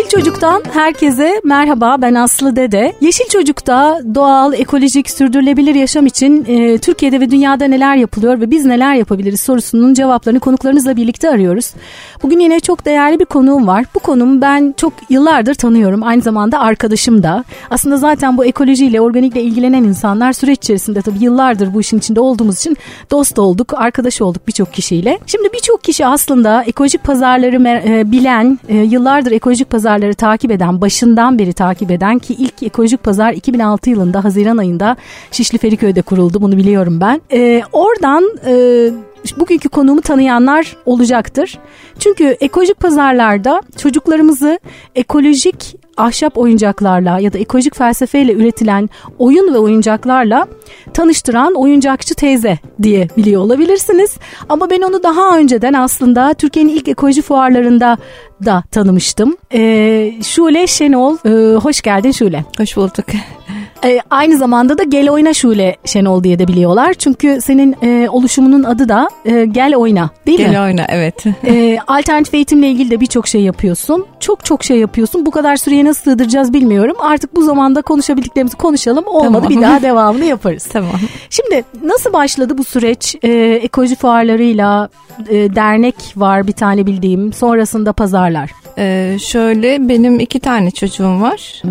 Yeşil Çocuk'tan herkese merhaba, ben Aslı Dede. Yeşil Çocuk'ta doğal, ekolojik, sürdürülebilir yaşam için Türkiye'de ve dünyada neler yapılıyor ve biz neler yapabiliriz sorusunun cevaplarını konuklarınızla birlikte arıyoruz. Bugün yine çok değerli bir konuğum var. Bu konuğumu ben çok yıllardır tanıyorum. Aynı zamanda arkadaşım da. Aslında zaten bu ekolojiyle, organikle ilgilenen insanlar süreç içerisinde tabii yıllardır bu işin içinde olduğumuz için dost olduk, arkadaş olduk birçok kişiyle. Şimdi birçok kişi aslında ekolojik pazarları bilen, yıllardır ekolojik pazarları takip eden, başından beri takip eden ki ilk ekolojik pazar 2006 yılında Haziran ayında Şişli Feriköy'de kuruldu. Bunu biliyorum ben. Oradan bugünkü konuğumu tanıyanlar olacaktır. Çünkü ekolojik pazarlarda çocuklarımızı ekolojik ahşap oyuncaklarla ya da ekolojik felsefeyle üretilen oyun ve oyuncaklarla tanıştıran oyuncakçı teyze diye biliyor olabilirsiniz. Ama ben onu daha önceden aslında Türkiye'nin ilk ekoloji fuarlarında da tanımıştım. Şule Şenol, hoş geldin Şule. Hoş bulduk. Aynı zamanda da Gel Oyna Şule Şenol diye de biliyorlar. Çünkü senin oluşumunun adı da Gel Oyna değil mi? Gel Oyna, evet. Alternatif eğitimle ilgili de birçok şey yapıyorsun. Çok şey yapıyorsun. Bu kadar süreye nasıl sığdıracağız bilmiyorum. Artık bu zamanda konuşabildiklerimizi konuşalım. Olmadı tamam. Bir daha devamını yaparız. Tamam. Şimdi nasıl başladı bu süreç? Ekoloji fuarlarıyla dernek var bir tane bildiğim. Sonrasında pazarlar. Şöyle benim 2 tane çocuğum var.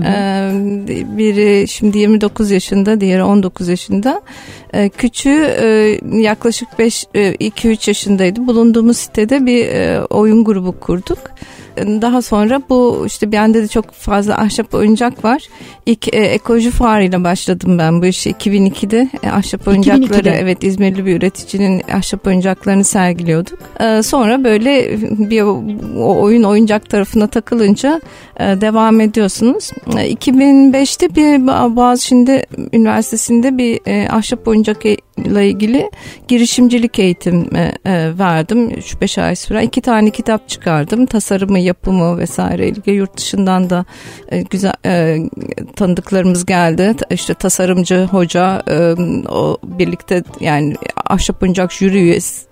Biri şimdi 29 yaşında, diğeri 19 yaşında. Küçüğü yaklaşık 2-3 yaşındaydı. Bulunduğumuz sitede bir oyun grubu kurduk. Daha sonra bu işte bende de çok fazla ahşap oyuncak var. İlk ekoloji fuarıyla başladım ben bu işi. 2002'de ahşap oyuncakları, 2002'de. Evet, İzmirli bir üreticinin ahşap oyuncaklarını sergiliyorduk. Sonra böyle bir oyuncak tarafına takılınca devam ediyorsunuz. 2005'te bir Boğaziçi Üniversitesi'nde bir ahşap oyuncakla ilgili girişimcilik eğitimi verdim. 3-5 ay süren 2 tane kitap çıkardım. Tasarımı, yapımı vesaire ilgili yurt dışından da güzel tanıdıklarımız geldi. İşte tasarımcı hoca o birlikte, yani ahşap oyuncak jüri üyesi,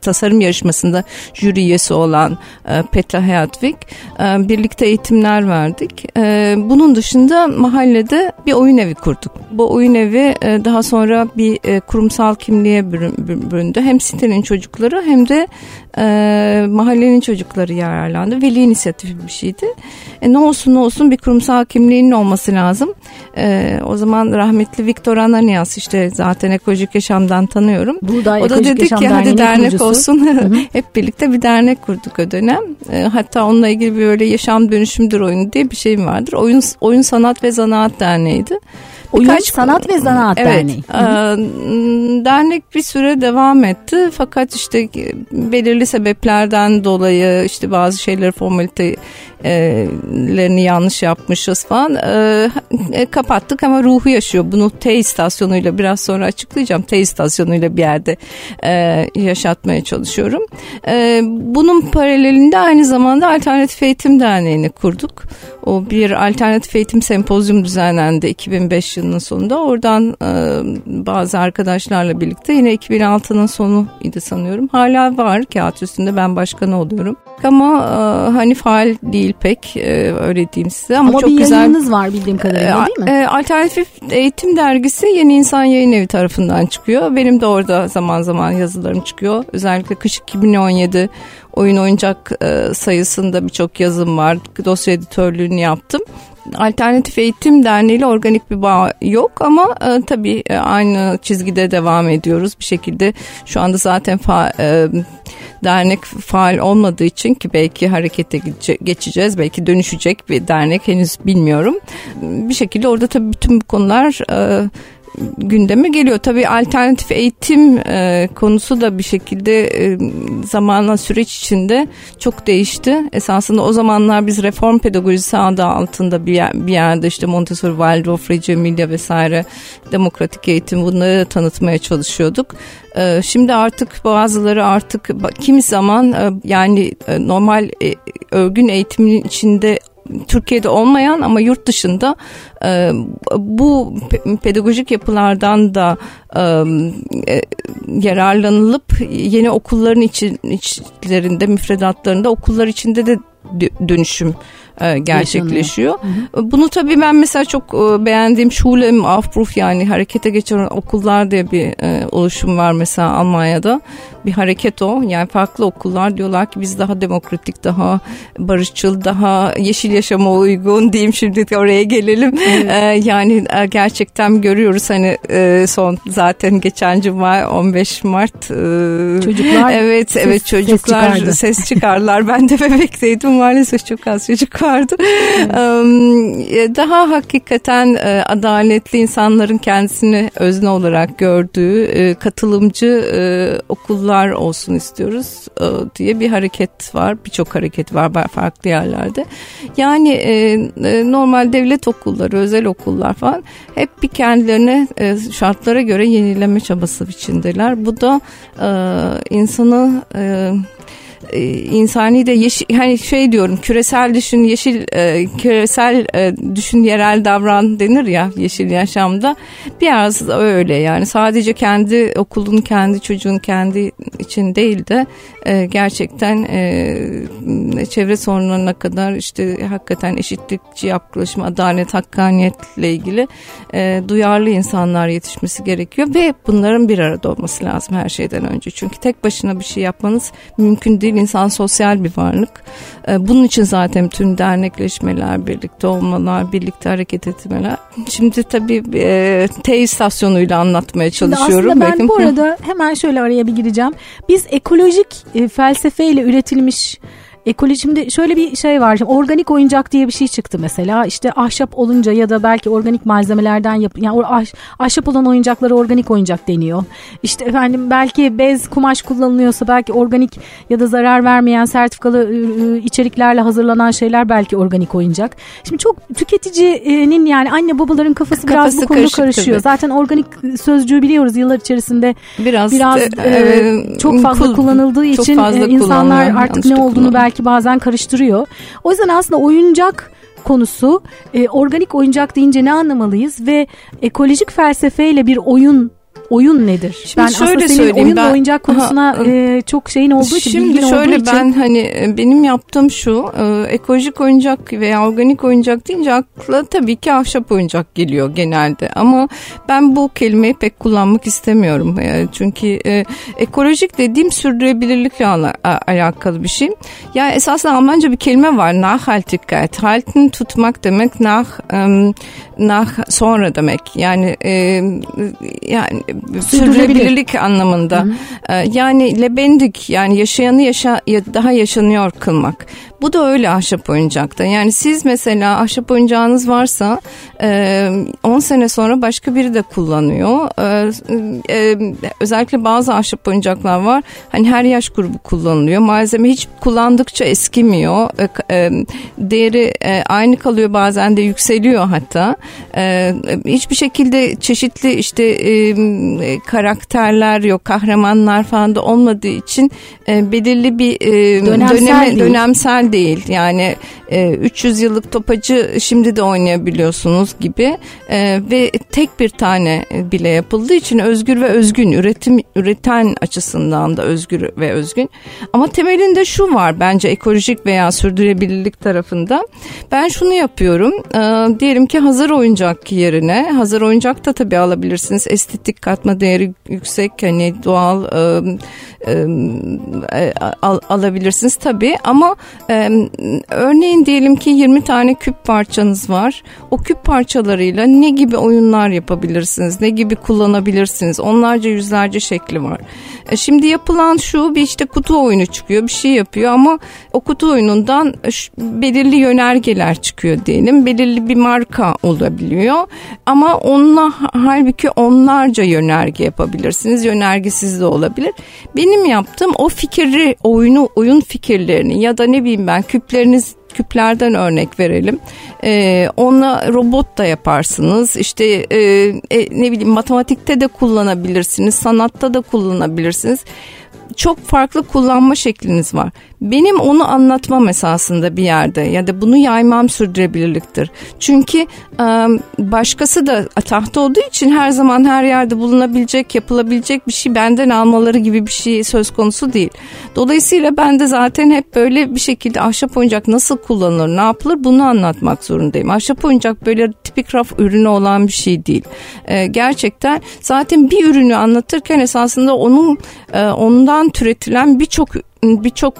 tasarım yarışmasında jüri üyesi olan Petra Hayatvik birlikte eğitimler verdik. Bunun dışında mahallede bir oyun evi kurduk. Bu oyun evi daha sonra bir kurumsal kimliğe büründü. Hem sitenin çocukları hem de mahallenin çocukları yararlandı. Veli inisiyatifi bir şeydi. Ne olsun bir kurumsal kimliğinin olması lazım. O zaman rahmetli Viktor Ananias, işte zaten ekolojik yaşamdan tanıyorum. Buğday, o da dedik ki hadi dernek olsun. Hep birlikte bir dernek kurduk o dönem. Hatta onunla ilgili böyle yaşam dönüşümdür oyunu diye bir şeyim vardır. Oyun Sanat ve Zanaat Derneği'ydi. Sanat ve Zanaat Derneği. Dernek bir süre devam etti. Fakat işte belirli sebeplerden dolayı işte bazı şeyleri, formalitelerini yanlış yapmışız falan. Kapattık ama ruhu yaşıyor. Bunu T istasyonuyla biraz sonra açıklayacağım. T istasyonuyla bir yerde yaşatmaya çalışıyorum. Bunun paralelinde aynı zamanda Alternatif Eğitim Derneği'ni kurduk. O bir alternatif eğitim sempozyum düzenlendi 2005 yılının sonunda. Oradan bazı arkadaşlarla birlikte yine 2006'nın sonuydu sanıyorum. Hala var kağıt üstünde, ben başkan oluyorum. Ama hani faal değil pek, öyle diyeyim size. Ama çok bir güzel yayınınız var bildiğim kadarıyla, değil mi? Alternatif Eğitim Dergisi Yeni İnsan Yayın Evi tarafından çıkıyor. Benim de orada zaman zaman yazılarım çıkıyor. Özellikle kış 2017 oyun oyuncak sayısında birçok yazım var. Dosya editörlüğünü yaptım. Alternatif Eğitim Derneği ile organik bir bağ yok ama tabii aynı çizgide devam ediyoruz bir şekilde. Şu anda zaten dernek faal olmadığı için, ki belki harekete geçeceğiz, belki dönüşecek bir dernek, henüz bilmiyorum. Bir şekilde orada tabii bütün bu konular gündeme geliyor. Tabii alternatif eğitim konusu da bir şekilde zamanla, süreç içinde çok değişti. Esasında o zamanlar biz reform pedagojisi adı altında bir yerde işte Montessori, Waldorf, Reggio Emilia vesaire, demokratik eğitim, bunları tanıtmaya çalışıyorduk. Şimdi artık bazıları kimi zaman yani normal örgün eğitimin içinde Türkiye'de olmayan ama yurt dışında bu pedagojik yapılardan da yararlanılıp yeni okulların içlerinde, müfredatlarında, okullar içinde de dönüşüm gerçekleşiyor. Bunu tabii ben mesela çok beğendiğim Schule im Aufbruch, yani harekete geçen okullar diye bir oluşum var mesela Almanya'da. Bir hareket o. Yani farklı okullar diyorlar ki biz daha demokratik, daha barışçıl, daha yeşil yaşama uygun diyeyim, şimdi oraya gelelim. Evet. Yani gerçekten görüyoruz hani son zaten geçen cuma 15 Mart çocuklar evet ses, evet çocuklar ses çıkarlar. Ben de bebekteydim maalesef, çok az çocuk vardı. Evet. Daha hakikaten adaletli, insanların kendisini özne olarak gördüğü katılımcı okullar olsun istiyoruz diye bir hareket var. Birçok hareket var farklı yerlerde. Yani normal devlet okulları, özel okullar falan hep bir kendilerine şartlara göre yenileme çabası içindeler. Bu da insanı insani de yeşil, hani şey diyorum, küresel düşün yeşil, küresel düşün yerel davran denir ya yeşil yaşamda, biraz öyle yani. Sadece kendi okulun, kendi çocuğun, kendi için değil de gerçekten çevre sorunlarına kadar işte hakikaten eşitlikçi yaklaşım, adalet, hakkaniyetle ilgili duyarlı insanlar yetişmesi gerekiyor ve bunların bir arada olması lazım her şeyden önce. Çünkü tek başına bir şey yapmanız mümkün değil. İnsan sosyal bir varlık. Bunun için zaten tüm dernekleşmeler, birlikte olmalar, birlikte hareket etmeler. Şimdi tabii T istasyonuyla anlatmaya çalışıyorum. Aslında ben bu arada hemen şöyle araya bir gireceğim. Biz ekolojik felsefeyle üretilmiş ekoloji, şimdi şöyle bir şey var. Şimdi organik oyuncak diye bir şey çıktı mesela. İşte ahşap olunca ya da belki organik malzemelerden yani ahşap olan oyuncaklara organik oyuncak deniyor. İşte efendim belki bez, kumaş kullanılıyorsa belki organik ya da zarar vermeyen sertifikalı içeriklerle hazırlanan şeyler belki organik oyuncak. Şimdi çok tüketicinin, yani anne babaların kafası biraz bu konuda karışıyor. Tabii. Zaten organik sözcüğü biliyoruz, yıllar içerisinde biraz çok fazla kullanıldığı için fazla insanlar artık ne olduğunu belki bazen karıştırıyor. O yüzden aslında oyuncak konusu, organik oyuncak deyince ne anlamalıyız ve ekolojik felsefeyle bir oyun nedir? Şimdi ben şöyle söyleyeyim, oyun ve oyuncak konusuna çok şeyin olduğu için, bilgin olduğu için. Şimdi şöyle, ben hani benim yaptığım şu, ekolojik oyuncak veya organik oyuncak deyince akla tabii ki ahşap oyuncak geliyor genelde, ama ben bu kelimeyi pek kullanmak istemiyorum. Çünkü ekolojik dediğim sürdürülebilirlikle alakalı bir şey. Ya esasında Almanca bir kelime var, Nachhaltigkeit. Halten tutmak demek, nach sonra demek. Yani sürdürülebilirlik anlamında. Yani lebendik, yani yaşayanı daha yaşanıyor kılmak. Bu da öyle ahşap oyuncakta. Yani siz mesela ahşap oyuncağınız varsa 10 sene sonra başka biri de kullanıyor. Özellikle bazı ahşap oyuncaklar var. Hani her yaş grubu kullanılıyor. Malzeme hiç kullandıkça eskimiyor. Değeri aynı kalıyor, bazen de yükseliyor hatta. Hiçbir şekilde çeşitli işte karakterler yok, kahramanlar falan da olmadığı için belirli bir dönemsel değil. Yani 300 yıllık topacı şimdi de oynayabiliyorsunuz gibi ve tek bir tane bile yapıldığı için özgür ve özgün, üreten açısından da özgür ve özgün. Ama temelinde şu var bence, ekolojik veya sürdürülebilirlik tarafında. Ben şunu yapıyorum. Diyelim ki hazır oyuncak yerine, hazır oyuncak da tabii alabilirsiniz. Estetik katma değeri yüksek, hani doğal alabilirsiniz tabii, ama örneğin diyelim ki 20 tane küp parçanız var. O küp parçalarıyla ne gibi oyunlar yapabilirsiniz? Ne gibi kullanabilirsiniz? Onlarca, yüzlerce şekli var. Şimdi yapılan şu, bir işte kutu oyunu çıkıyor, bir şey yapıyor, ama o kutu oyunundan belirli yönergeler çıkıyor diyelim. Belirli bir marka olabiliyor, ama onunla halbuki onlarca yönerge yapabilirsiniz. Yönergesiz de olabilir. Benim yaptığım o fikri, oyun fikirlerini ya da ne bileyim ben küplerden örnek verelim. Onunla robot da yaparsınız. İşte ne bileyim matematikte de kullanabilirsiniz, sanatta da kullanabilirsiniz. çok farklı kullanma şekliniz var. Benim onu anlatmam esasında bir yerde ya da bunu yaymam sürdürülebilirliktir. Çünkü başkası da tahta olduğu için her zaman her yerde bulunabilecek, yapılabilecek bir şey benden almaları gibi bir şey söz konusu değil. Dolayısıyla ben de zaten hep böyle bir şekilde ahşap oyuncak nasıl kullanılır, ne yapılır bunu anlatmak zorundayım. Ahşap oyuncak böyle tipik raf ürünü olan bir şey değil. Gerçekten zaten bir ürünü anlatırken esasında onun ondan türetilen birçok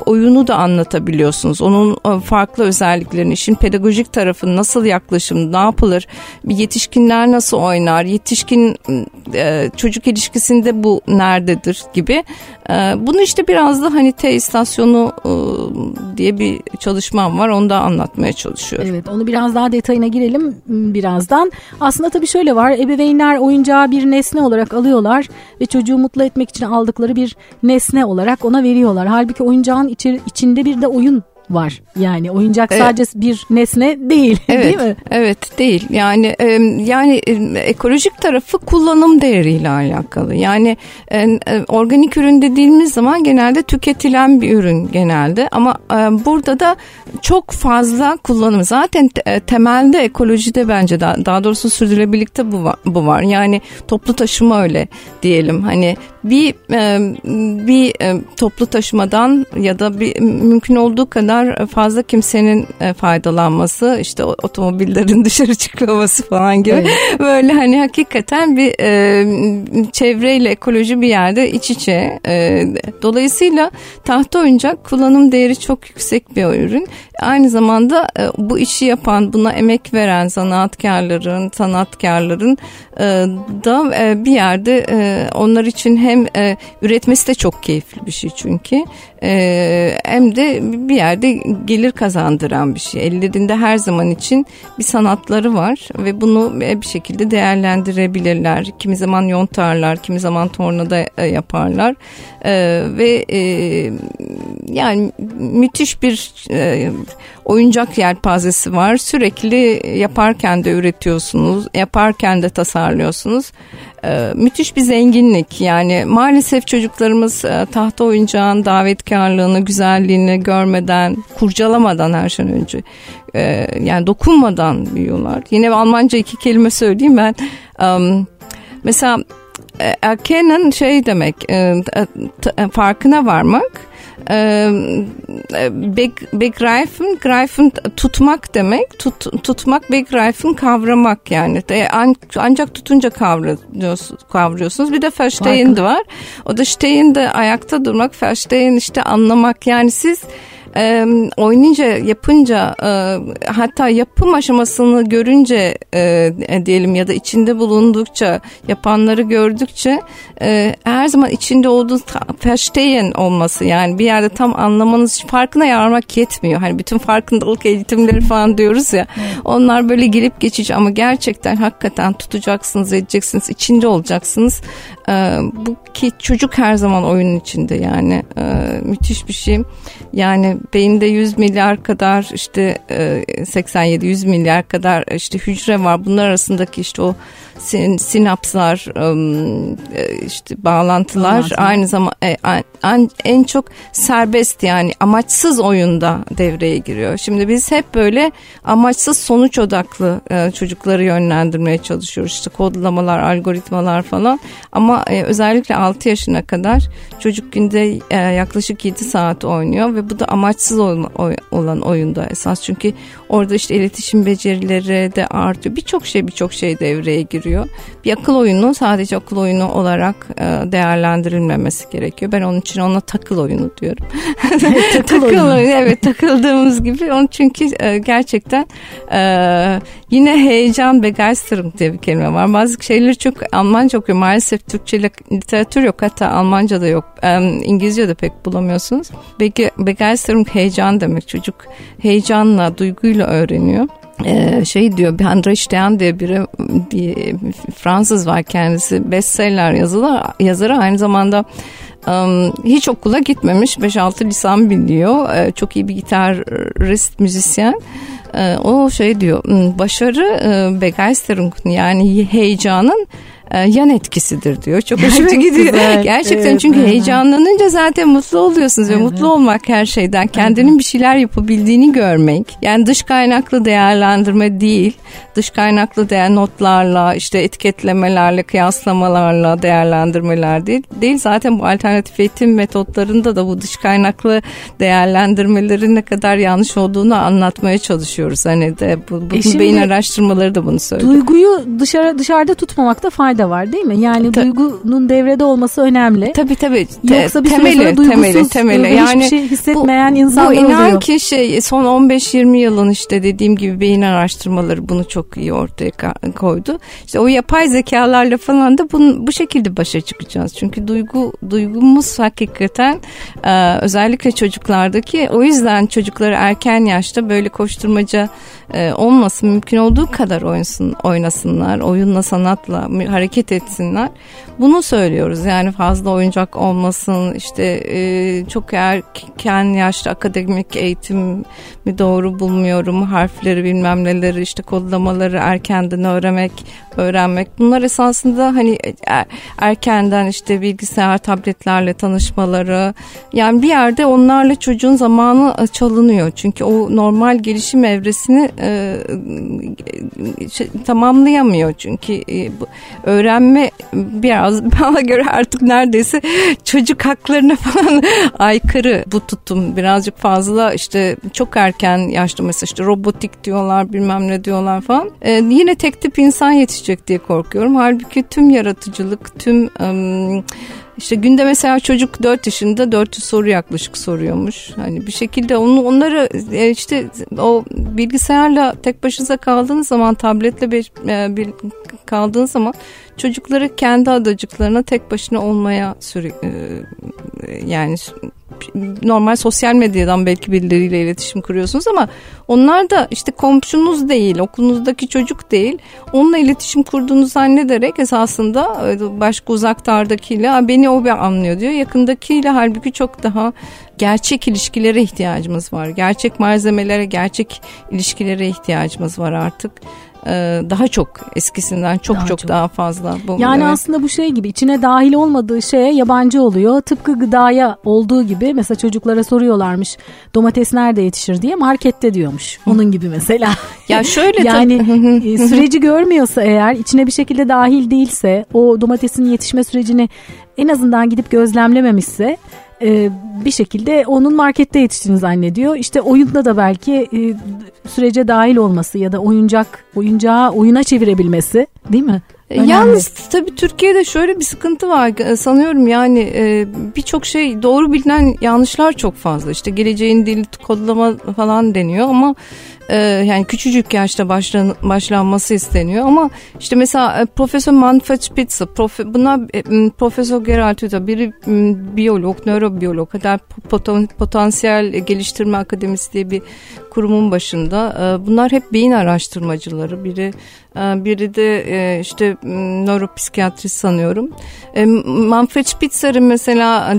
oyunu da anlatabiliyorsunuz. Onun farklı özelliklerini, işin pedagojik tarafı, nasıl yaklaşım, ne yapılır, yetişkinler nasıl oynar, yetişkin çocuk ilişkisinde bu nerededir gibi. Bunu işte biraz da hani T istasyonu diye bir çalışmam var. Onu da anlatmaya çalışıyorum. Evet, onu biraz daha detayına girelim birazdan. Aslında tabii şöyle var. Ebeveynler oyuncağı bir nesne olarak alıyorlar ve çocuğu mutlu etmek için aldıkları bir nesne olarak ona veriyorlar. Halbuki oyuncağın içinde bir de oyun var. Yani oyuncak sadece bir nesne değil, evet, değil mi? Evet, değil. Yani ekolojik tarafı kullanım değeriyle alakalı. Yani organik ürün dediğimiz zaman genelde tüketilen bir ürün genelde ama burada da çok fazla kullanım. Zaten temelde ekolojide bence daha doğrusu sürdürülebilirlikte bu var. Yani toplu taşıma öyle diyelim. Hani bir toplu taşımadan ya da bir mümkün olduğu kadar fazla kimsenin faydalanması, işte otomobillerin dışarı çıkmaması falan gibi, evet. Böyle hani hakikaten bir çevreyle ekoloji bir yerde iç içe. Dolayısıyla tahta oyuncak kullanım değeri çok yüksek bir ürün. Aynı zamanda bu işi yapan, buna emek veren sanatkarların da bir yerde onlar için hem üretmesi de çok keyifli bir şey çünkü hem de bir yerde gelir kazandıran bir şey. Ellerinde her zaman için bir sanatları var ve bunu bir şekilde değerlendirebilirler. Kimi zaman yontarlar, kimi zaman tornada yaparlar ve yani müthiş bir oyuncak yelpazesi var. Sürekli yaparken de üretiyorsunuz, yaparken de tasarlıyorsunuz. Müthiş bir zenginlik. Yani maalesef çocuklarımız tahta oyuncağın davetkarlığını, güzelliğini görmeden, kurcalamadan her şeyden önce yani dokunmadan büyüyorlar. Yine Almanca iki kelime söyleyeyim ben. Mesela erkennen şey demek, farkına varmak. Begreifen, greifen tutmak demek, tutmak, begreifen kavramak yani. Ancak tutunca kavruyorsunuz. Bir de verstehen de var. O da Stein de ayakta durmak, verstehen işte anlamak. Yani siz oynayınca, yapınca, hatta yapım aşamasını görünce diyelim ya da içinde bulundukça, yapanları gördükçe her zaman içinde olduğunuz verstehen olması, yani bir yerde tam anlamanız, farkına varmak yetmiyor. Hani bütün farkındalık eğitimleri falan diyoruz ya, onlar böyle gelip geçici ama gerçekten hakikaten tutacaksınız, edeceksiniz, içinde olacaksınız. Bu ki çocuk her zaman oyunun içinde, yani müthiş bir şey. Yani beyinde 100 milyar kadar işte 87-100 milyar kadar işte hücre var. Bunlar arasındaki işte o sinapslar, işte bağlantılar. Aynı zamanda en çok serbest, yani amaçsız oyunda devreye giriyor. Şimdi biz hep böyle amaçsız, sonuç odaklı çocukları yönlendirmeye çalışıyoruz. İşte kodlamalar, algoritmalar falan ama özellikle 6 yaşına kadar çocuk günde yaklaşık 7 saat oynuyor ve bu da amaçsız olan oyunda esas, çünkü orada işte iletişim becerileri de artıyor. Birçok şey devreye giriyor. Bir akıl oyunu sadece akıl oyunu olarak değerlendirilmemesi gerekiyor. Ben onun için ona takıl oyunu diyorum. takıl oyunu. Evet, takıldığımız gibi. Onun çünkü gerçekten yine heyecan, Begeisterung diye bir kelime var. Bazı şeyleri çok Almanca okuyor. Maalesef Türkçe literatür yok. Hatta Almanca da yok. İngilizce de pek bulamıyorsunuz. Begeisterung heyecan demek. Çocuk heyecanla, duyguyla öğreniyor. Şey diyor, Andrei Ştehan diye bir Fransız var, kendisi bestseller yazarı, aynı zamanda hiç okula gitmemiş, 5-6 lisan biliyor, çok iyi bir gitarist, müzisyen. O şey diyor, başarı Begeisterung'un, yani heyecanın yan etkisidir diyor. Çok hoşuma gidiyor. Güzel. Gerçekten evet, çünkü heyecanlanınca zaten mutlu oluyorsunuz ve mutlu olmak her şeyden. Kendinin bir şeyler yapabildiğini görmek. Yani dış kaynaklı değerlendirme değil. Dış kaynaklı değer notlarla, işte etiketlemelerle, kıyaslamalarla değerlendirmeler değil. Zaten bu alternatif eğitim metotlarında da bu dış kaynaklı değerlendirmelerin ne kadar yanlış olduğunu anlatmaya çalışıyoruz. Hani de bu beyin araştırmaları da bunu söylüyor. Duyguyu dışarıda tutmamakta fayda var değil mi? Yani duygunun devrede olması önemli. Tabii. Yoksa bir süre duygusuz, yani hiçbir şey hissetmeyen insanlar oluyor. Bu inan ki son 15-20 yılın işte dediğim gibi beyin araştırmaları bunu çok iyi ortaya koydu. İşte o yapay zekalarla falan da bu şekilde başa çıkacağız. Çünkü duygumuz hakikaten özellikle çocuklardaki, o yüzden çocukları erken yaşta böyle koşturmaca olmasın, mümkün olduğu kadar oynasınlar, oyunla, sanatla hareket etsinler. Bunu söylüyoruz. Yani fazla oyuncak olmasın, işte çok erken yaşta akademik eğitimi doğru bulmuyorum, harfleri bilmem neleri, işte kodlamaları erkenden öğrenmek. Bunlar esasında hani erkenden işte bilgisayar, tabletlerle tanışmaları, yani bir yerde onlarla çocuğun zamanı çalınıyor. Çünkü o normal gelişim evresini tamamlayamıyor. Çünkü öğrenme biraz bana göre artık neredeyse çocuk haklarına falan aykırı bu tutum. Birazcık fazla işte çok erken yaşta mesela işte robotik diyorlar, bilmem ne diyorlar falan. Yine tek tip insan yetişecek diye korkuyorum. Halbuki tüm yaratıcılık, tüm İşte günde mesela çocuk 4 yaşında 400 soru yaklaşık soruyormuş. Hani bir şekilde onları işte o bilgisayarla tek başınıza kaldığınız zaman, tabletle bir kaldığınız zaman çocukları kendi adacıklarına tek başına olmaya yani normal sosyal medyadan belki birileriyle iletişim kuruyorsunuz ama onlar da işte komşunuz değil, okulunuzdaki çocuk değil, onunla iletişim kurduğunu zannederek esasında başka uzaktardakiyle beni o bir anlıyor diyor, yakındakiyle halbuki çok daha gerçek ilişkilere ihtiyacımız var, gerçek malzemelere, gerçek ilişkilere ihtiyacımız var artık. Daha çok eskisinden çok daha fazla. Yani aslında bu şey gibi, içine dahil olmadığı şeye yabancı oluyor. Tıpkı gıdaya olduğu gibi, mesela çocuklara soruyorlarmış domates nerede yetişir diye, markette diyormuş. Onun gibi mesela. Ya şöyle yani süreci görmüyorsa eğer, içine bir şekilde dahil değilse, o domatesin yetişme sürecini en azından gidip gözlemlememişse, bir şekilde onun markette yetiştiğini zannediyor. İşte oyunda da belki sürece dahil olması ya da oyuncağı oyuna çevirebilmesi, değil mi? Önemli. Yalnız tabii Türkiye'de şöyle bir sıkıntı var sanıyorum, yani birçok şey doğru bilinen yanlışlar çok fazla. İşte geleceğin dili kodlama falan deniyor ama yani küçücük yaşta başlanması isteniyor ama işte mesela Profesör Manfred Spitzer, buna Profesör Gerald Hüda, biri biyolog, nörobiyolog, hatta Potansiyel Geliştirme Akademisi diye bir kurumun başında. Bunlar hep beyin araştırmacıları. Biri de işte nöropsikiyatrist sanıyorum. Manfred Spitzer'in mesela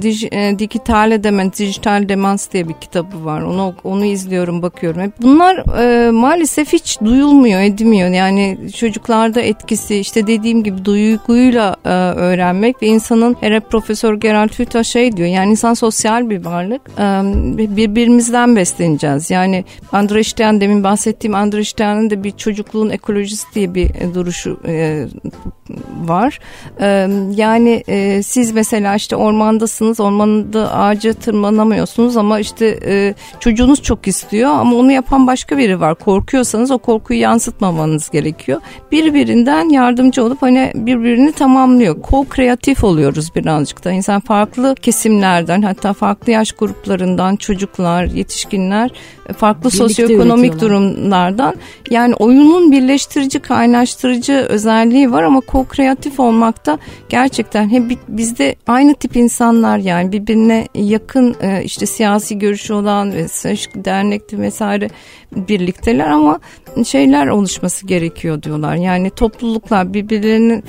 Digitale Demenz diye bir kitabı var. Onu izliyorum, bakıyorum. Hep bunlar maalesef hiç duyulmuyor, edilmiyor. Yani çocuklarda etkisi, işte dediğim gibi duyguyla öğrenmek ve insanın, her Profesör Gerald Hüther şey diyor, yani insan sosyal bir varlık. Birbirimizden besleneceğiz. Yani Andrei Ştehan, demin bahsettiğim Andrei Ştehan'ın da bir çocukluğun ekolojisi diye bir duruşu var. Yani siz mesela işte ormandasınız, ormanda ağaca tırmanamıyorsunuz ama işte çocuğunuz çok istiyor ama onu yapan başka biri var. Korkuyorsanız o korkuyu yansıtmamanız gerekiyor. Birbirinden yardımcı olup hani birbirini tamamlıyor. Co-kreatif oluyoruz birazcık da. İnsan farklı kesimlerden, hatta farklı yaş gruplarından çocuklar, yetişkinler, farklı sosyoekonomik durumlardan, yani oyunun birleştirici, kaynaştırıcı özelliği var ama co-kreatif olmakta gerçekten hep bizde aynı tip insanlar, yani birbirine yakın, işte siyasi görüşü olan ve dernekti vesaire birlikteler ama şeyler oluşması gerekiyor diyorlar. Yani topluluklar, birbirlerinin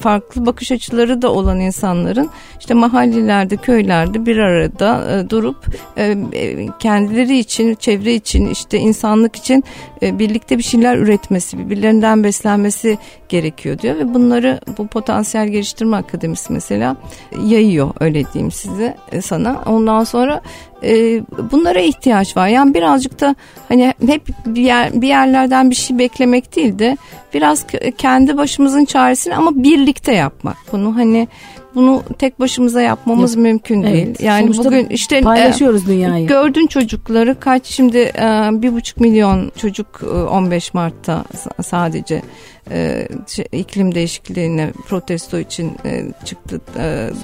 farklı bakış açıları da olan insanların işte mahallelerde, köylerde bir arada durup kendileri için, çevre için, işte insanlık için birlikte bir şeyler üretmesi, birbirlerinden beslenmesi gerekiyor diyor ve bunları bu Potansiyel Geliştirme Akademisi mesela yayıyor, öyle diyeyim size, sana. Ondan sonra bunlara ihtiyaç var. Yani birazcık da hani hep bir yerlerden bir şey beklemek değil de biraz kendi başımızın çaresini ama birlikte yapmak. Bunu hani bunu tek başımıza yapmamız mümkün değil. Evet. Yani sonuçta bugün işte paylaşıyoruz dünyayı. Gördün çocukları kaç şimdi 1,5 milyon çocuk 15 Mart'ta sadece iklim değişikliğine protesto için çıktı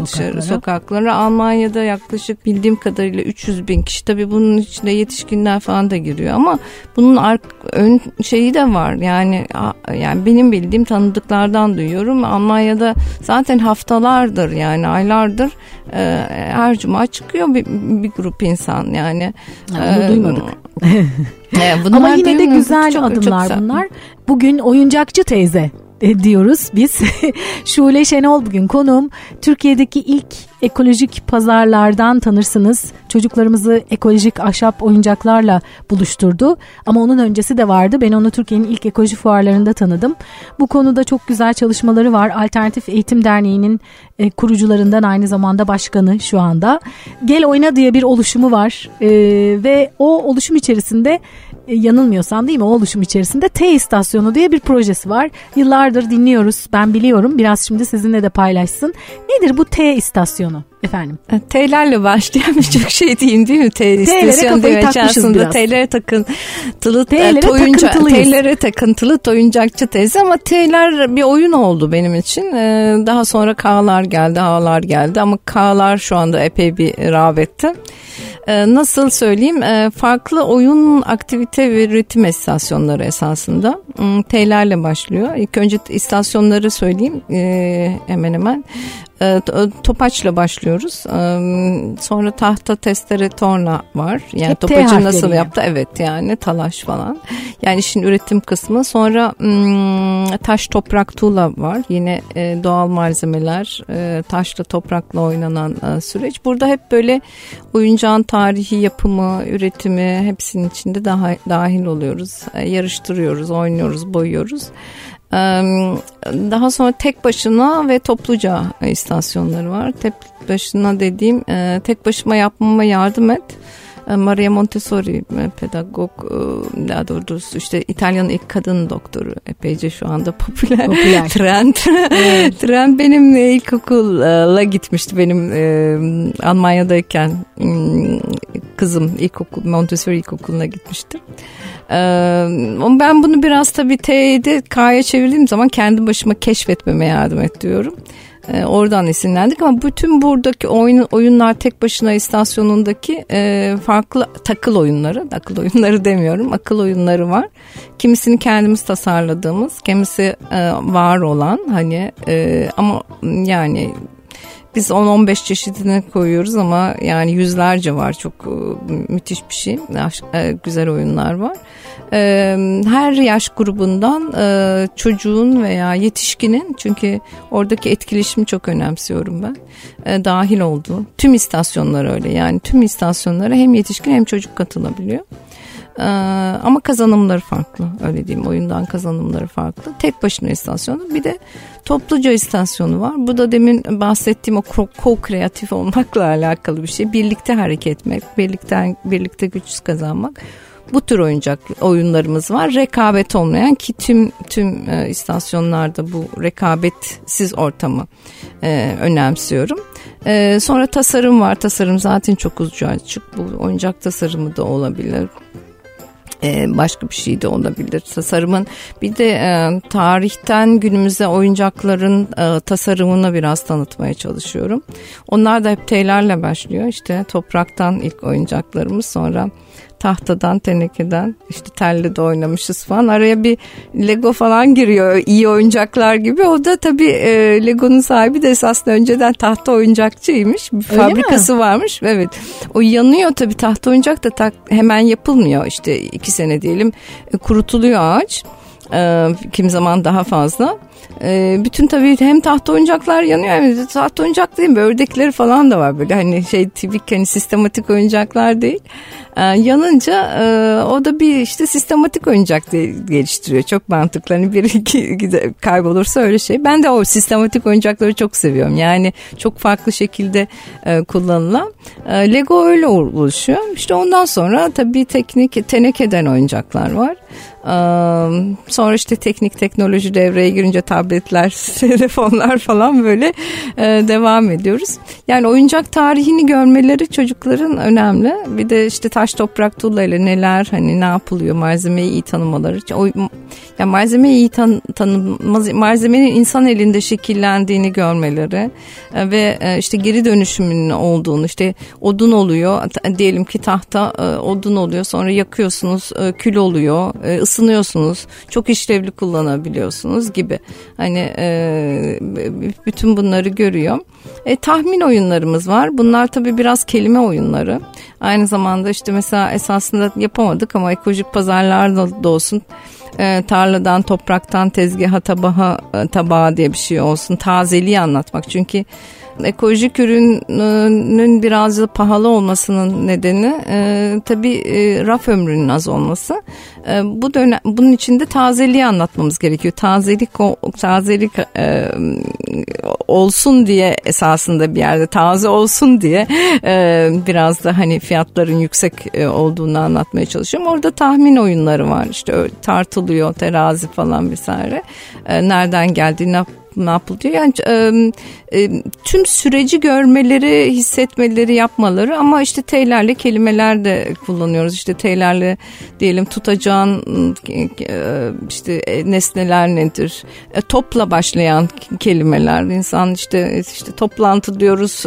dışarı sokaklara. Almanya'da yaklaşık bildiğim kadarıyla 300.000 kişi. Tabii bunun içinde yetişkinler falan da giriyor ama bunun ön şeyi de var. Yani benim bildiğim tanıdıklardan duyuyorum. Almanya'da zaten haftalardır yani aylardır her cuma çıkıyor bir grup insan yani. Bunu duymadık. Ama yine de güzel adımlar çok bunlar. Bugün oyuncakçı teyze diyoruz biz. Şule Şenol bugün konuğum. Türkiye'deki ilk ekolojik pazarlardan tanırsınız. Çocuklarımızı ekolojik ahşap oyuncaklarla buluşturdu. Ama onun öncesi de vardı. Ben onu Türkiye'nin ilk ekoloji fuarlarında tanıdım. Bu konuda çok güzel çalışmaları var. Alternatif Eğitim Derneği'nin kurucularından aynı zamanda başkanı şu anda. Gel Oyna diye bir oluşumu var. Ve o oluşum içerisinde yanılmıyorsam değil mi? O oluşum içerisinde T istasyonu diye bir projesi var. Yıllardır dinliyoruz. Ben biliyorum. Biraz şimdi sizinle de paylaşsın. Nedir bu T istasyonu? Efendim. T'lerle başlayan birçok şey diyeyim değil mi? T istasyonu demek aslında. T'lere takıntılı oyuncakçı teyze ama T'ler bir oyun oldu benim için. Daha sonra K'lar geldi ama K'lar şu anda epey bir rağbette. Nasıl söyleyeyim? Farklı oyun, aktivite ve üretim istasyonları esasında. T'lerle başlıyor. İlk önce istasyonları söyleyeyim. Hemen. Topaçla başlıyoruz. Sonra tahta, testere, torna var. Yani hep topacı nasıl yaptı? Evet yani talaş falan. Yani işin üretim kısmı. Sonra taş, toprak, tuğla var. Yine doğal malzemeler, taşla, toprakla oynanan süreç. Burada hep böyle oyuncağın tarihi, yapımı, üretimi hepsinin içinde dahil oluyoruz. Yarıştırıyoruz, oynuyoruz, boyuyoruz. Daha sonra tek başına ve topluca istasyonları var. Tek başına dediğim tek başıma yapmama yardım et. Maria Montessori pedagog, daha doğrusu işte İtalya'nın ilk kadın doktoru, epeyce şu anda popüler. Trend benim ilkokula gitmişti benim Almanya'dayken kızım Montessori ilkokuluna gitmişti. Ben bunu biraz tabii T'de K'ya çevirdiğim zaman kendi başıma keşfetmeme yardım et diyorum. Oradan esinlendik ama bütün buradaki oyunlar tek başına istasyonundaki farklı akıl oyunları demiyorum, akıl oyunları var. Kimisini kendimiz tasarladığımız, kimisi var olan hani ama yani biz 10-15 çeşidine koyuyoruz ama yani yüzlerce var, çok müthiş bir şey, güzel oyunlar var. Her yaş grubundan çocuğun veya yetişkinin, çünkü oradaki etkileşimi çok önemsiyorum ben, dahil olduğu. Tüm istasyonlar öyle yani, tüm istasyonlara hem yetişkin hem çocuk katılabiliyor. Ama kazanımları farklı, öyle diyeyim, oyundan kazanımları farklı. Tek başına istasyonu, bir de topluca istasyonu var. Bu da demin bahsettiğim o co-kreatif olmakla alakalı bir şey. Birlikte hareket etmek, birlikte güç kazanmak. Bu tür oyunlarımız var. Rekabet olmayan, ki tüm istasyonlarda bu rekabetsiz ortamı önemsiyorum. Sonra tasarım var. Tasarım zaten çok uzağa açık. Bu oyuncak tasarımı da olabilir. Başka bir şey de olabilir tasarımın. Bir de tarihten günümüze oyuncakların tasarımını biraz tanıtmaya çalışıyorum. Onlar da hep T'lerle başlıyor. İşte topraktan ilk oyuncaklarımız, sonra tahtadan, tenekeden, işte telle de oynamışız falan. Araya bir Lego falan giriyor, iyi oyuncaklar gibi. O da tabii Lego'nun sahibi de esasında önceden tahta oyuncakçıymış. Bir fabrikası varmış. Evet. O yanıyor tabii, tahta oyuncak da hemen yapılmıyor. İşte 2 sene diyelim kurutuluyor ağaç. Kim zaman daha fazla. Bütün tabii hem tahta oyuncaklar yanıyor hem de tahta oyuncak değil mi? Ördekleri falan da var böyle hani şey tipik hani sistematik oyuncaklar değil. Yanınca o da bir işte sistematik oyuncak geliştiriyor. Çok mantıklı. Hani bir iki kaybolursa öyle şey. Ben de o sistematik oyuncakları çok seviyorum. Yani çok farklı şekilde kullanılan. Lego öyle oluşuyor. İşte ondan sonra tabii teknik tenekeden oyuncaklar var. Sonra işte teknoloji devreye girince tabletler, telefonlar falan böyle devam ediyoruz. Yani oyuncak tarihini görmeleri çocukların önemli. Bir de işte taş toprak tuğla ile neler hani ne yapılıyor malzemeyi iyi tanımaları. Yani malzemeyi iyi malzemenin insan elinde şekillendiğini görmeleri ve işte geri dönüşümünün olduğunu işte odun oluyor diyelim ki tahta odun oluyor sonra yakıyorsunuz kül oluyor ısınıyorsunuz çok işlevli kullanabiliyorsunuz gibi hani bütün bunları görüyor. Tahmin oyunlarımız var. Bunlar tabii biraz kelime oyunları. Aynı zamanda işte mesela esasında yapamadık ama ekolojik pazarlarda da olsun tarladan, topraktan, tezgaha, tabağa diye bir şey olsun. Tazeliği anlatmak. Çünkü ekolojik ürünün biraz da pahalı olmasının nedeni tabii raf ömrünün az olması. Bunun için de tazeliği anlatmamız gerekiyor. Tazelik olsun diye esasında bir yerde taze olsun diye biraz da hani fiyatların yüksek olduğunu anlatmaya çalışıyorum. Orada tahmin oyunları var. İşte tartılıyor terazi falan vesaire. Nereden geldiğini ne yapılıyor? Yani tüm süreci görmeleri, hissetmeleri, yapmaları ama işte T'lerle kelimeler de kullanıyoruz. İşte T'lerle diyelim tutacağın işte nesneler nedir? Topla başlayan kelimeler. İnsan işte toplantı diyoruz,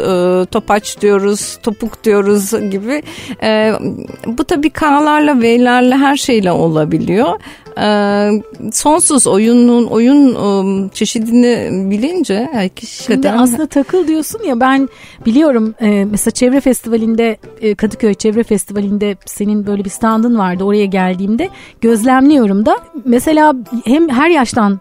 topaç diyoruz, topuk diyoruz gibi. Bu tabii K'larla, V'lerle her şeyle olabiliyor. Sonsuz oyunun çeşidini bilince şimdi aslında takıl diyorsun ya ben biliyorum mesela Çevre Festivali'nde Kadıköy Çevre Festivali'nde senin böyle bir standın vardı oraya geldiğimde gözlemliyorum da mesela hem her yaştan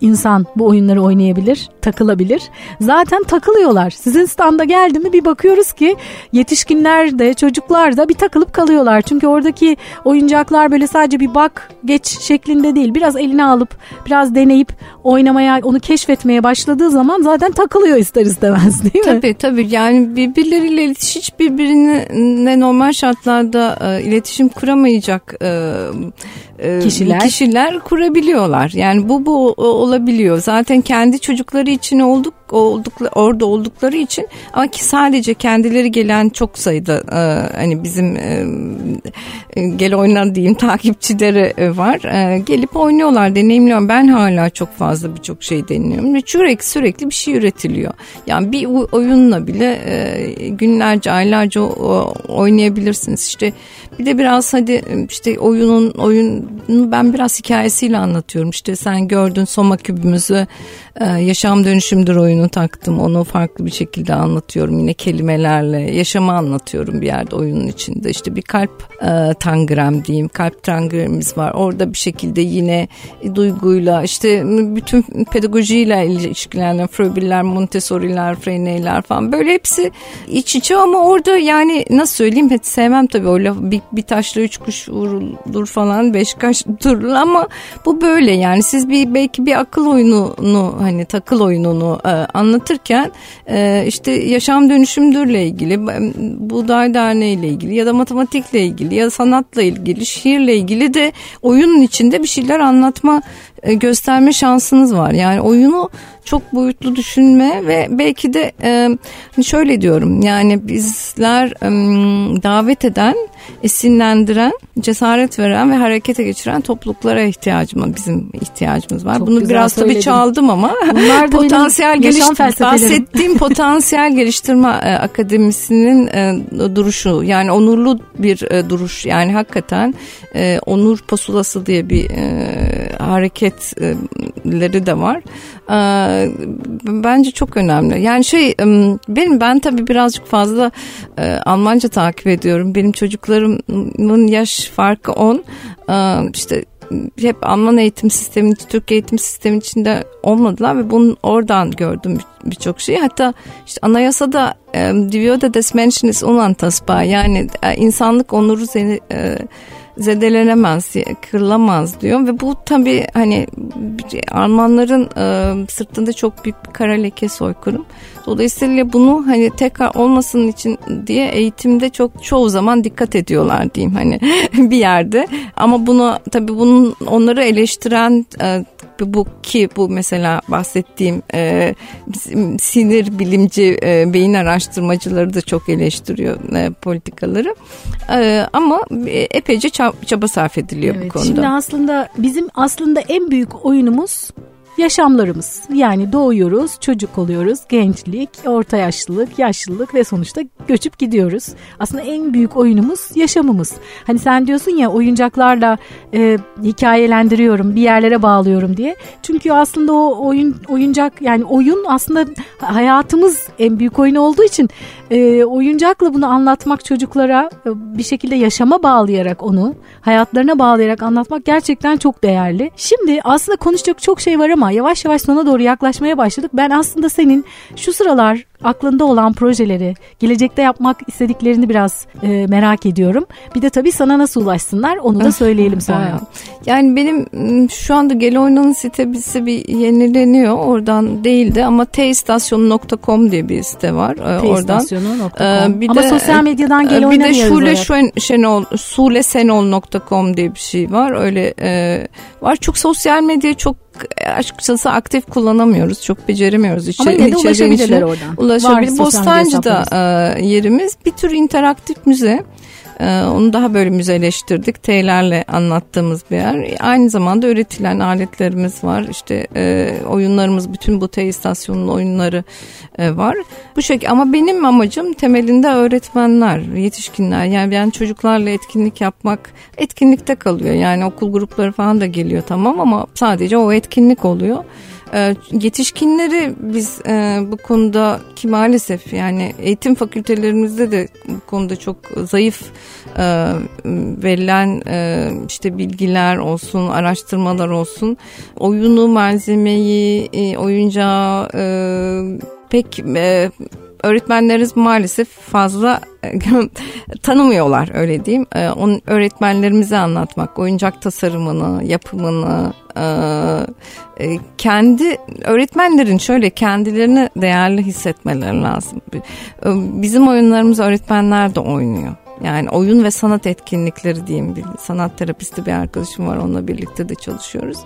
insan bu oyunları oynayabilir takılabilir zaten takılıyorlar sizin standa geldi mi bir bakıyoruz ki yetişkinler de çocuklar da bir takılıp kalıyorlar çünkü oradaki oyuncaklar böyle sadece bir bak geç şeklinde değil biraz eline alıp biraz deneyip oynamaya onu keşfetmeye başladığı zaman zaten takılıyor ister istemez değil mi? Tabii yani birbirleriyle hiç birbirine normal şartlarda iletişim kuramayacak kişiler kurabiliyorlar yani bu olabiliyor zaten kendi çocukları için orada oldukları için ama ki sadece kendileri gelen çok sayıda hani bizim Gel Oyna diyeyim takipçileri var gelip oynuyorlar deneyimliyorum ben hala çok fazla birçok şey deneyimliyorum ve sürekli bir şey üretiliyor yani bir oyunla bile günlerce aylarca oynayabilirsiniz işte bir de biraz hadi işte oyunu ben biraz hikayesiyle anlatıyorum işte sen gördün Soma kübümüzü yaşam dönüşümdür oyunu taktım onu farklı bir şekilde anlatıyorum yine kelimelerle yaşamı anlatıyorum bir yerde oyunun içinde işte bir kalp tangram diyeyim kalp tangramımız var orada bir şekilde yine duyguyla işte bütün pedagojiyle ilişkilenen Fröbeller, Montessori'ler, Freyney'ler falan böyle hepsi iç içe ama orada yani nasıl söyleyeyim hiç sevmem tabii o laf, bir taşla üç kuş vurulur falan beş kaş durur ama bu böyle yani siz belki bir akıl oyununu hani takıl oyununu anlatırken işte yaşam dönüşümdürle ilgili buğday derneğiyle ilgili ya da matematikle ilgili ya sanatla ilgili şiirle ilgili de oyunun içinde bir şeyler anlatma gösterme şansınız var yani oyunu çok boyutlu düşünme ve belki de şöyle diyorum yani bizler davet eden, esinlendiren, cesaret veren ve harekete geçiren topluluklara ihtiyacımız var. Çok bunu biraz söyledim. Tabii çaldım ama bahsettiğim Potansiyel Geliştirme Akademisi'nin duruşu yani onurlu bir duruş yani hakikaten onur pusulası diye bir hareketleri de var. Bence çok önemli. Yani ben tabii birazcık fazla Almanca takip ediyorum. Benim çocuklarımın yaş farkı 10. İşte hep Alman eğitim sisteminin, Türk eğitim sisteminin içinde olmadılar ve bunun oradan gördüm birçok şeyi. Hatta işte anayasada die Würde des Menschen ist unantastbar, yani insanlık onuru zedelenemez, kırılamaz diyor ve bu tabii hani Almanların sırtında çok büyük bir kara leke, soykırım. Dolayısıyla bunu hani tekrar olmasının için diye eğitimde çoğu zaman dikkat ediyorlar diyeyim hani bir yerde. Ama bunu tabii bunun onları eleştiren bu mesela bahsettiğim sinir bilimci beyin araştırmacıları da çok eleştiriyor politikaları. Ama epeyce çaba sarf ediliyor evet, bu konuda. Şimdi aslında bizim en büyük oyunumuz yaşamlarımız. Yani doğuyoruz, çocuk oluyoruz, gençlik, orta yaşlılık, yaşlılık ve sonuçta göçüp gidiyoruz. Aslında en büyük oyunumuz yaşamımız. Hani sen diyorsun ya oyuncaklarla hikayelendiriyorum, bir yerlere bağlıyorum diye. Çünkü aslında o oyuncak yani oyun aslında hayatımız en büyük oyun olduğu için oyuncakla bunu anlatmak çocuklara bir şekilde yaşama bağlayarak onu hayatlarına bağlayarak anlatmak gerçekten çok değerli. Şimdi aslında konuşacak çok şey var ama yavaş yavaş sona doğru yaklaşmaya başladık. Ben aslında senin şu sıralar aklında olan projeleri, gelecekte yapmak istediklerini biraz merak ediyorum. Bir de tabii sana nasıl ulaşsınlar onu da söyleyelim sonra. Yani benim şu anda Gel Oyna'nın sitesi bir yenileniyor. Oradan değildi ama tistasyonu.com diye bir site var. Tistasyonu.com. Ama sosyal medyadan Gel Oyna diyoruz. Bir de Şule Şenol.com diye bir şey var. Öyle var. Çok sosyal medya çok açıkçası aktif kullanamıyoruz. Çok beceremiyoruz. Ama ne de ulaşabilirler oradan. Ulaşabilir. Bostancı'da yerimiz. Bir tür interaktif müze. Onu daha böyle müzeleştirdik. T'lerle anlattığımız bir yer. Aynı zamanda öğretilen aletlerimiz var. İşte oyunlarımız, bütün bu T istasyonunun oyunları var. Bu şekilde ama benim amacım temelinde öğretmenler, yetişkinler. Yani ben çocuklarla etkinlik yapmak etkinlikte kalıyor. Yani okul grupları falan da geliyor tamam ama sadece o etkinlik oluyor. Yetişkinleri biz bu konuda ki maalesef yani eğitim fakültelerimizde de bu konuda çok zayıf verilen işte bilgiler olsun, araştırmalar olsun, oyunu, malzemeyi, oyuncağı pek öğretmenlerimiz maalesef fazla tanımıyorlar öyle diyeyim. Onu öğretmenlerimize anlatmak, oyuncak tasarımını, yapımını, kendi öğretmenlerin şöyle kendilerini değerli hissetmeleri lazım. Bizim oyunlarımız öğretmenler de oynuyor. Yani oyun ve sanat etkinlikleri diyeyim. Sanat terapisti bir arkadaşım var. Onunla birlikte de çalışıyoruz.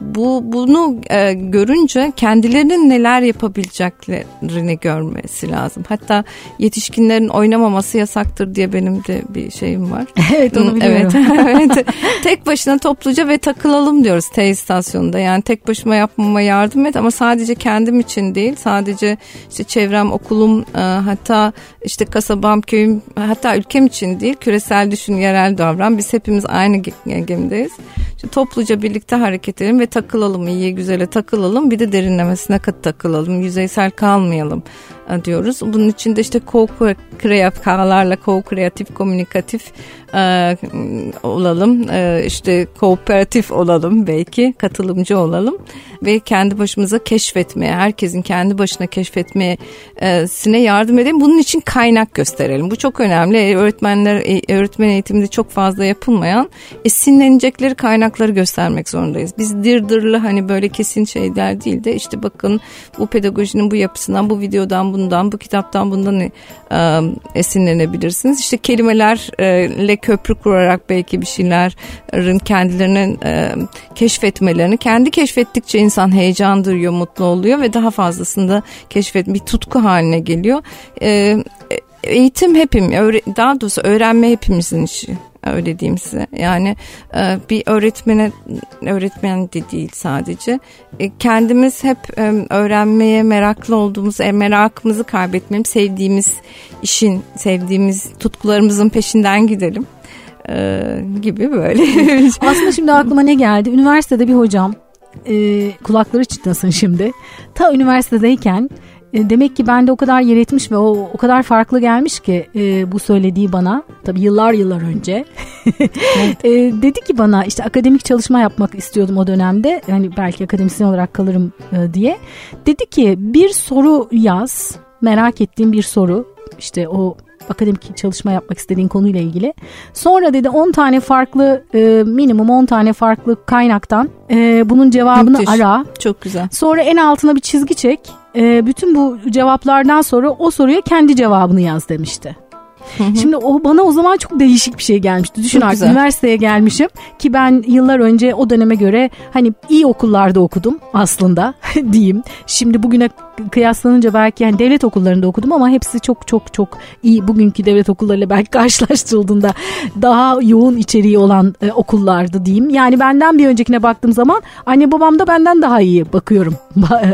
Bunu görünce kendilerinin neler yapabileceklerini görmesi lazım. Hatta yetişkinlerin oynamaması yasaktır diye benim de bir şeyim var. Evet onu biliyorum. Evet. Tek başına topluca ve takılalım diyoruz T istasyonunda. Yani tek başıma yapmama yardım et ama sadece kendim için değil. Sadece işte çevrem, okulum, hatta işte kasabam, köyüm, hatta ülkem için değil, küresel düşün, yerel davran. Biz hepimiz aynı gemideyiz. İşte topluca birlikte hareket edelim ve takılalım, iyiye güzele takılalım. Bir de derinlemesine takılalım, yüzeysel kalmayalım diyoruz. Bunun için de işte kooperatif, komünikatif olalım. İşte kooperatif olalım belki, katılımcı olalım ve kendi başımıza keşfetmeye, herkesin kendi başına keşfetmesine yardım edelim. Bunun için kaynak gösterelim. Bu çok önemli. Öğretmen eğitiminde çok fazla yapılmayan esinlenecekleri kaynakları göstermek zorundayız. Biz dırdırlı hani böyle kesin şeyler değil de işte bakın bu pedagojinin bu yapısından, bu videodan, bundan, bu kitaptan, bundan esinlenebilirsiniz. İşte kelimelerle köprü kurarak belki bir şeylerin kendilerinin keşfetmelerini, kendi keşfettikçe insan heyecan duyuyor, mutlu oluyor ve daha fazlasını da bir tutku haline geliyor. Eğitim hepimiz, daha doğrusu öğrenme hepimizin işi. Öyle diyeyim size. Yani bir öğretmen de değil sadece. Kendimiz hep öğrenmeye meraklı olduğumuz, merakımızı kaybetmeyelim. Sevdiğimiz işin, sevdiğimiz tutkularımızın peşinden gidelim. Gibi böyle. Aslında şimdi aklıma ne geldi? Üniversitede bir hocam, kulakları çınlasın şimdi. Ta üniversitedeyken demek ki bende o kadar yer etmiş ve o kadar farklı gelmiş ki bu söylediği bana. Tabii yıllar önce. Evet. Dedi ki bana işte akademik çalışma yapmak istiyordum o dönemde. Hani belki akademisyen olarak kalırım diye. Dedi ki bir soru yaz. Merak ettiğim bir soru. İşte o akademik çalışma yapmak istediğin konuyla ilgili. Sonra dedi 10 tane farklı minimum 10 tane farklı kaynaktan bunun cevabını müthiş ara. Çok güzel. Sonra en altına bir çizgi çek. Bütün bu cevaplardan sonra o soruya kendi cevabını yaz demişti. Hı-hı. Şimdi o bana o zaman çok değişik bir şey gelmişti. Düşün artık üniversiteye gelmişim ki ben yıllar önce o döneme göre hani iyi okullarda okudum aslında diyeyim. Şimdi bugüne kıyaslanınca belki yani devlet okullarında okudum ama hepsi çok iyi. Bugünkü devlet okullarıyla belki karşılaştırıldığında daha yoğun içeriği olan okullardı diyeyim. Yani benden bir öncekine baktığım zaman anne babam da benden daha iyi bakıyorum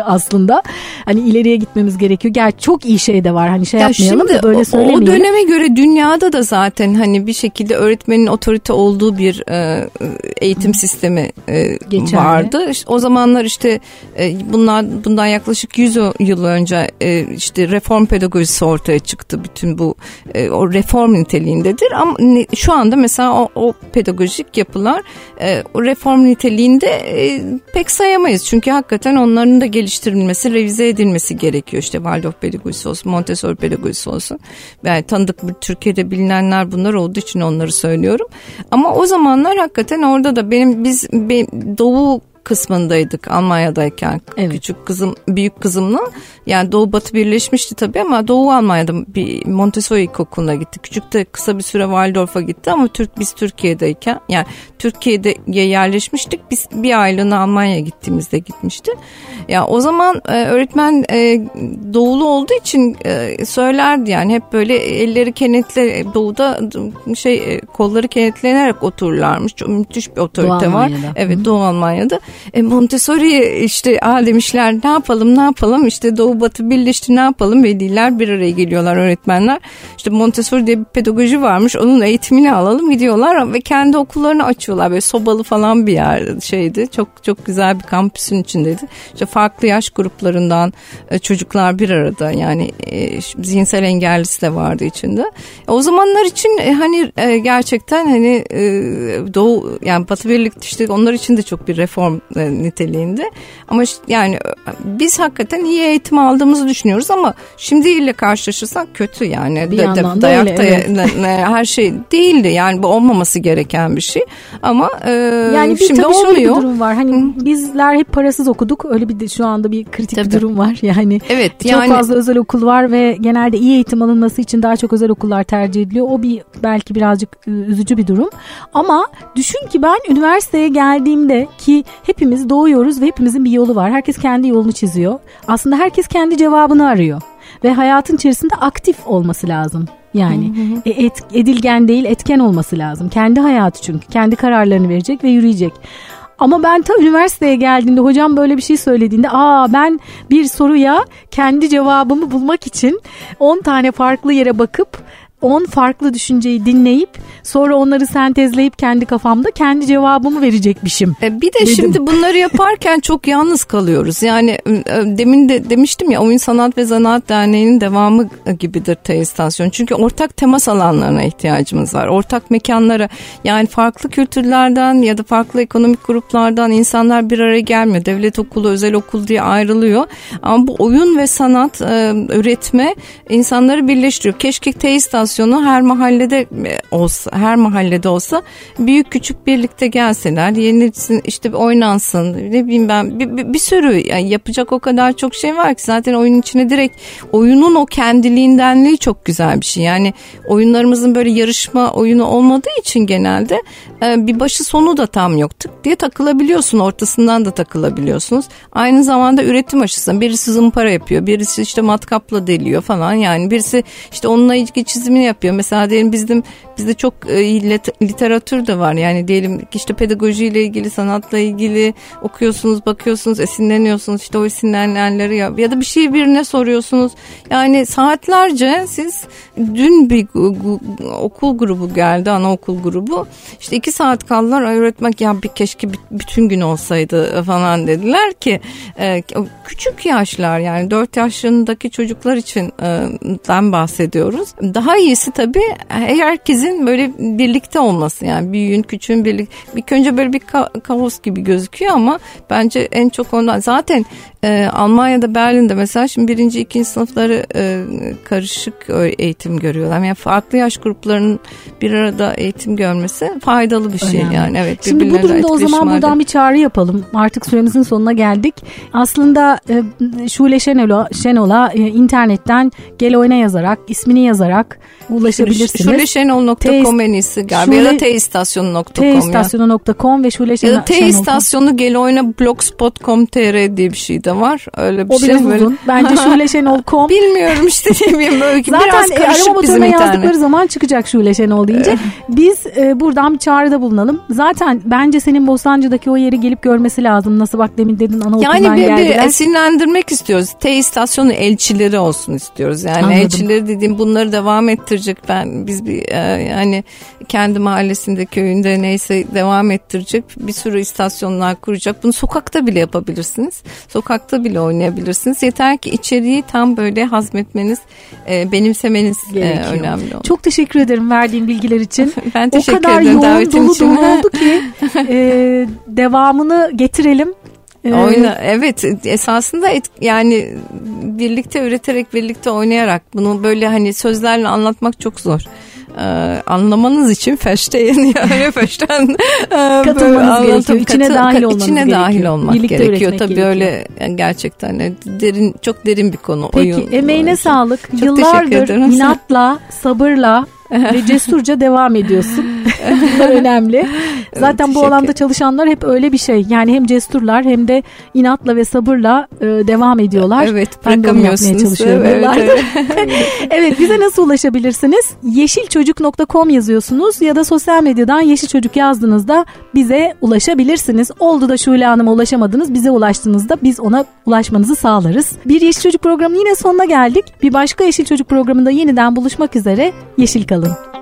aslında. Hani ileriye gitmemiz gerekiyor. Gerçi çok iyi şey de var. Hani şey ya yapmayalım da böyle söylemeyelim. O döneme göre dünyada da zaten hani bir şekilde öğretmenin otorite olduğu bir eğitim sistemi vardı. İşte o zamanlar işte bundan yaklaşık 100 yıl önce işte reform pedagojisi ortaya çıktı. Bütün bu o reform niteliğindedir ama şu anda mesela o pedagojik yapılar o reform niteliğinde pek sayamayız. Çünkü hakikaten onların da geliştirilmesi, revize edilmesi gerekiyor. İşte Waldorf pedagojisi olsun, Montessori pedagojisi olsun. Yani tanıdık Türkiye'de bilinenler bunlar olduğu için onları söylüyorum. Ama o zamanlar hakikaten orada da biz Doğu kısmındaydık Almanya'dayken. Evet. Küçük kızım, büyük kızımla. Yani Doğu Batı birleşmişti tabii ama Doğu Almanya'da bir Montessori ilkokuluna gitti. Küçük de kısa bir süre Waldorf'a gitti ama biz Türkiye'deyken yani Türkiye'de yerleşmiştik. Biz bir aylığına Almanya'ya gittiğimizde gitmişti. Ya o zaman öğretmen doğulu olduğu için söylerdi yani hep böyle elleri kenetle doğuda kolları kenetlenerek otururlarmış. Çok müthiş bir otorite var. Evet. Hı-hı. Doğu Almanya'da. Montessori işte demişler ne yapalım işte Doğu Batı birleşti ne yapalım veliler bir araya geliyorlar öğretmenler işte Montessori diye bir pedagoji varmış onun eğitimini alalım gidiyorlar ve kendi okullarını açıyorlar böyle sobalı falan bir yer çok güzel bir kampüsün içindeydi işte farklı yaş gruplarından çocuklar bir arada yani zihinsel engellisi de vardı içinde o zamanlar için hani gerçekten hani Doğu yani Batı birlikte işte onlar için de çok bir reform niteliğinde ama yani biz hakikaten iyi eğitim aldığımızı düşünüyoruz ama şimdiyle karşılaşırsak kötü yani dayakta evet. Her şey değildi yani bu olmaması gereken bir şey ama yani şimdi tabii olmuyor. Şöyle bir durum var hani bizler hep parasız okuduk öyle bir de şu anda bir kritik tabii. Bir durum var yani evet, çok yani... fazla özel okul var ve genelde iyi eğitim alınması için daha çok özel okullar tercih ediliyor o bir belki birazcık üzücü bir durum ama düşün ki ben üniversiteye geldiğimde ki hepimiz doğuyoruz ve hepimizin bir yolu var. Herkes kendi yolunu çiziyor. Aslında herkes kendi cevabını arıyor. Ve hayatın içerisinde aktif olması lazım. Yani edilgen değil etken olması lazım. Kendi hayatı çünkü. Kendi kararlarını verecek ve yürüyecek. Ama ben ta üniversiteye geldiğimde hocam böyle bir şey söylediğinde ben bir soruya kendi cevabımı bulmak için 10 tane farklı yere bakıp 10 farklı düşünceyi dinleyip sonra onları sentezleyip kendi kafamda kendi cevabımı verecekmişim. Bir de dedim. Şimdi bunları yaparken çok yalnız kalıyoruz. Yani demin de demiştim ya Oyun Sanat ve Zanaat Derneği'nin devamı gibidir T istasyonu. Çünkü ortak temas alanlarına ihtiyacımız var. Ortak mekanlara yani farklı kültürlerden ya da farklı ekonomik gruplardan insanlar bir araya gelmiyor. Devlet okulu, özel okul diye ayrılıyor. Ama bu oyun ve sanat üretme insanları birleştiriyor. Keşke T istasyonu her mahallede olsa büyük küçük birlikte gelseler yenilsin işte oynansın ne bileyim ben bir sürü yani yapacak o kadar çok şey var ki zaten oyunun içine direkt oyunun o kendiliğindenliği çok güzel bir şey yani oyunlarımızın böyle yarışma oyunu olmadığı için genelde bir başı sonu da tam yoktu diye takılabiliyorsun ortasından da takılabiliyorsunuz aynı zamanda üretim aşısında birisi zımpara yapıyor birisi işte matkapla deliyor falan yani birisi işte onunla ilgili çizimini yapıyor. Mesela diyelim bizim Bizde çok literatür de var. Yani diyelim işte pedagojiyle ilgili, sanatla ilgili okuyorsunuz, bakıyorsunuz, esinleniyorsunuz. İşte o esinlenenleri ya da bir şey birine soruyorsunuz. Yani saatlerce siz, dün bir okul grubu geldi, anaokul grubu. İşte 2 saat kaldılar. Ay öğretmek ya bir keşke bütün gün olsaydı falan dediler ki küçük yaşlar, yani 4 yaşındaki çocuklar için bahsediyoruz. Daha iyisi tabii herkesin böyle birlikte olması, yani büyüğün küçüğün birlikte. İlk önce böyle bir kaos gibi gözüküyor ama bence en çok ondan. Zaten Almanya'da, Berlin'de mesela şimdi 1. 2. sınıfları karışık eğitim görüyorlar. Yani farklı yaş gruplarının bir arada eğitim görmesi faydalı bir şey. Önemli. Yani evet. Şimdi bu durumda o zaman buradan bir çağrı yapalım. Artık süremizin sonuna geldik. Aslında Şule Şenol'a internetten Gel Oyna yazarak, ismini yazarak ulaşabilirsiniz. ShuleShenol.com en iyisi galiba, ya da T istasyonu.com ve Şule Şenol. Ya da T istasyonu Gel Oyna blogspot.com.tr diye bir şey de var. Öyle bir o şey böyle. Bence Şule Şenol.com. Bilmiyorum işte diyeyim böyle. Zaten arama motoruna yazdıkları zaman çıkacak Şule Şenol deyince. Biz buradan bir çağrıda bulunalım. Zaten bence senin Bostancı'daki o yeri gelip görmesi lazım. Nasıl bak demin dedin, anaokulundan geldiler. Yani bir esinlendirmek istiyoruz. T istasyonu elçileri olsun istiyoruz. Yani anladım. Elçileri dediğim bunları devam ettirecek. Biz bir yani kendi mahallesinde, köyünde neyse devam ettirecek. Bir sürü istasyonlar kuracak. Bunu sokakta bile yapabilirsiniz. Sokakta bile oynayabilirsiniz. Yeter ki içeriği tam böyle hazmetmeniz, benimsemeniz önemli olur. Çok teşekkür ederim verdiğin bilgiler için. Ben teşekkür ederim davetin için. O kadar yoğun, dolu oldu ki devamını getirelim. Oyna, evet, esasında yani birlikte üreterek, birlikte oynayarak, bunu böyle hani sözlerle anlatmak çok zor. Anlamanız için Verstehen, yani Verstehen katılmanız gerekiyor. İçine dahil olmanız gerekiyor. Birlikte gerekiyor. Tabii öyle yani, gerçekten yani derin, çok derin bir konu. Peki, oyun, emeğine sağlık. Çok yıllardır inatla, sabırla ve cesurca devam ediyorsun. Bunlar önemli. Zaten evet, bu alanda çalışanlar hep öyle bir şey. Yani hem cesurlar hem de inatla ve sabırla devam ediyorlar. Evet, bırakamıyorsunuz. Evet, bize nasıl ulaşabilirsiniz? yeşilçocuk.com yazıyorsunuz ya da sosyal medyadan Yeşil Çocuk yazdığınızda bize ulaşabilirsiniz. Oldu da Şule Hanım'a ulaşamadınız, bize ulaştığınızda biz ona ulaşmanızı sağlarız. Bir Yeşil Çocuk programının yine sonuna geldik. Bir başka Yeşil Çocuk programında yeniden buluşmak üzere. Yeşil kalın.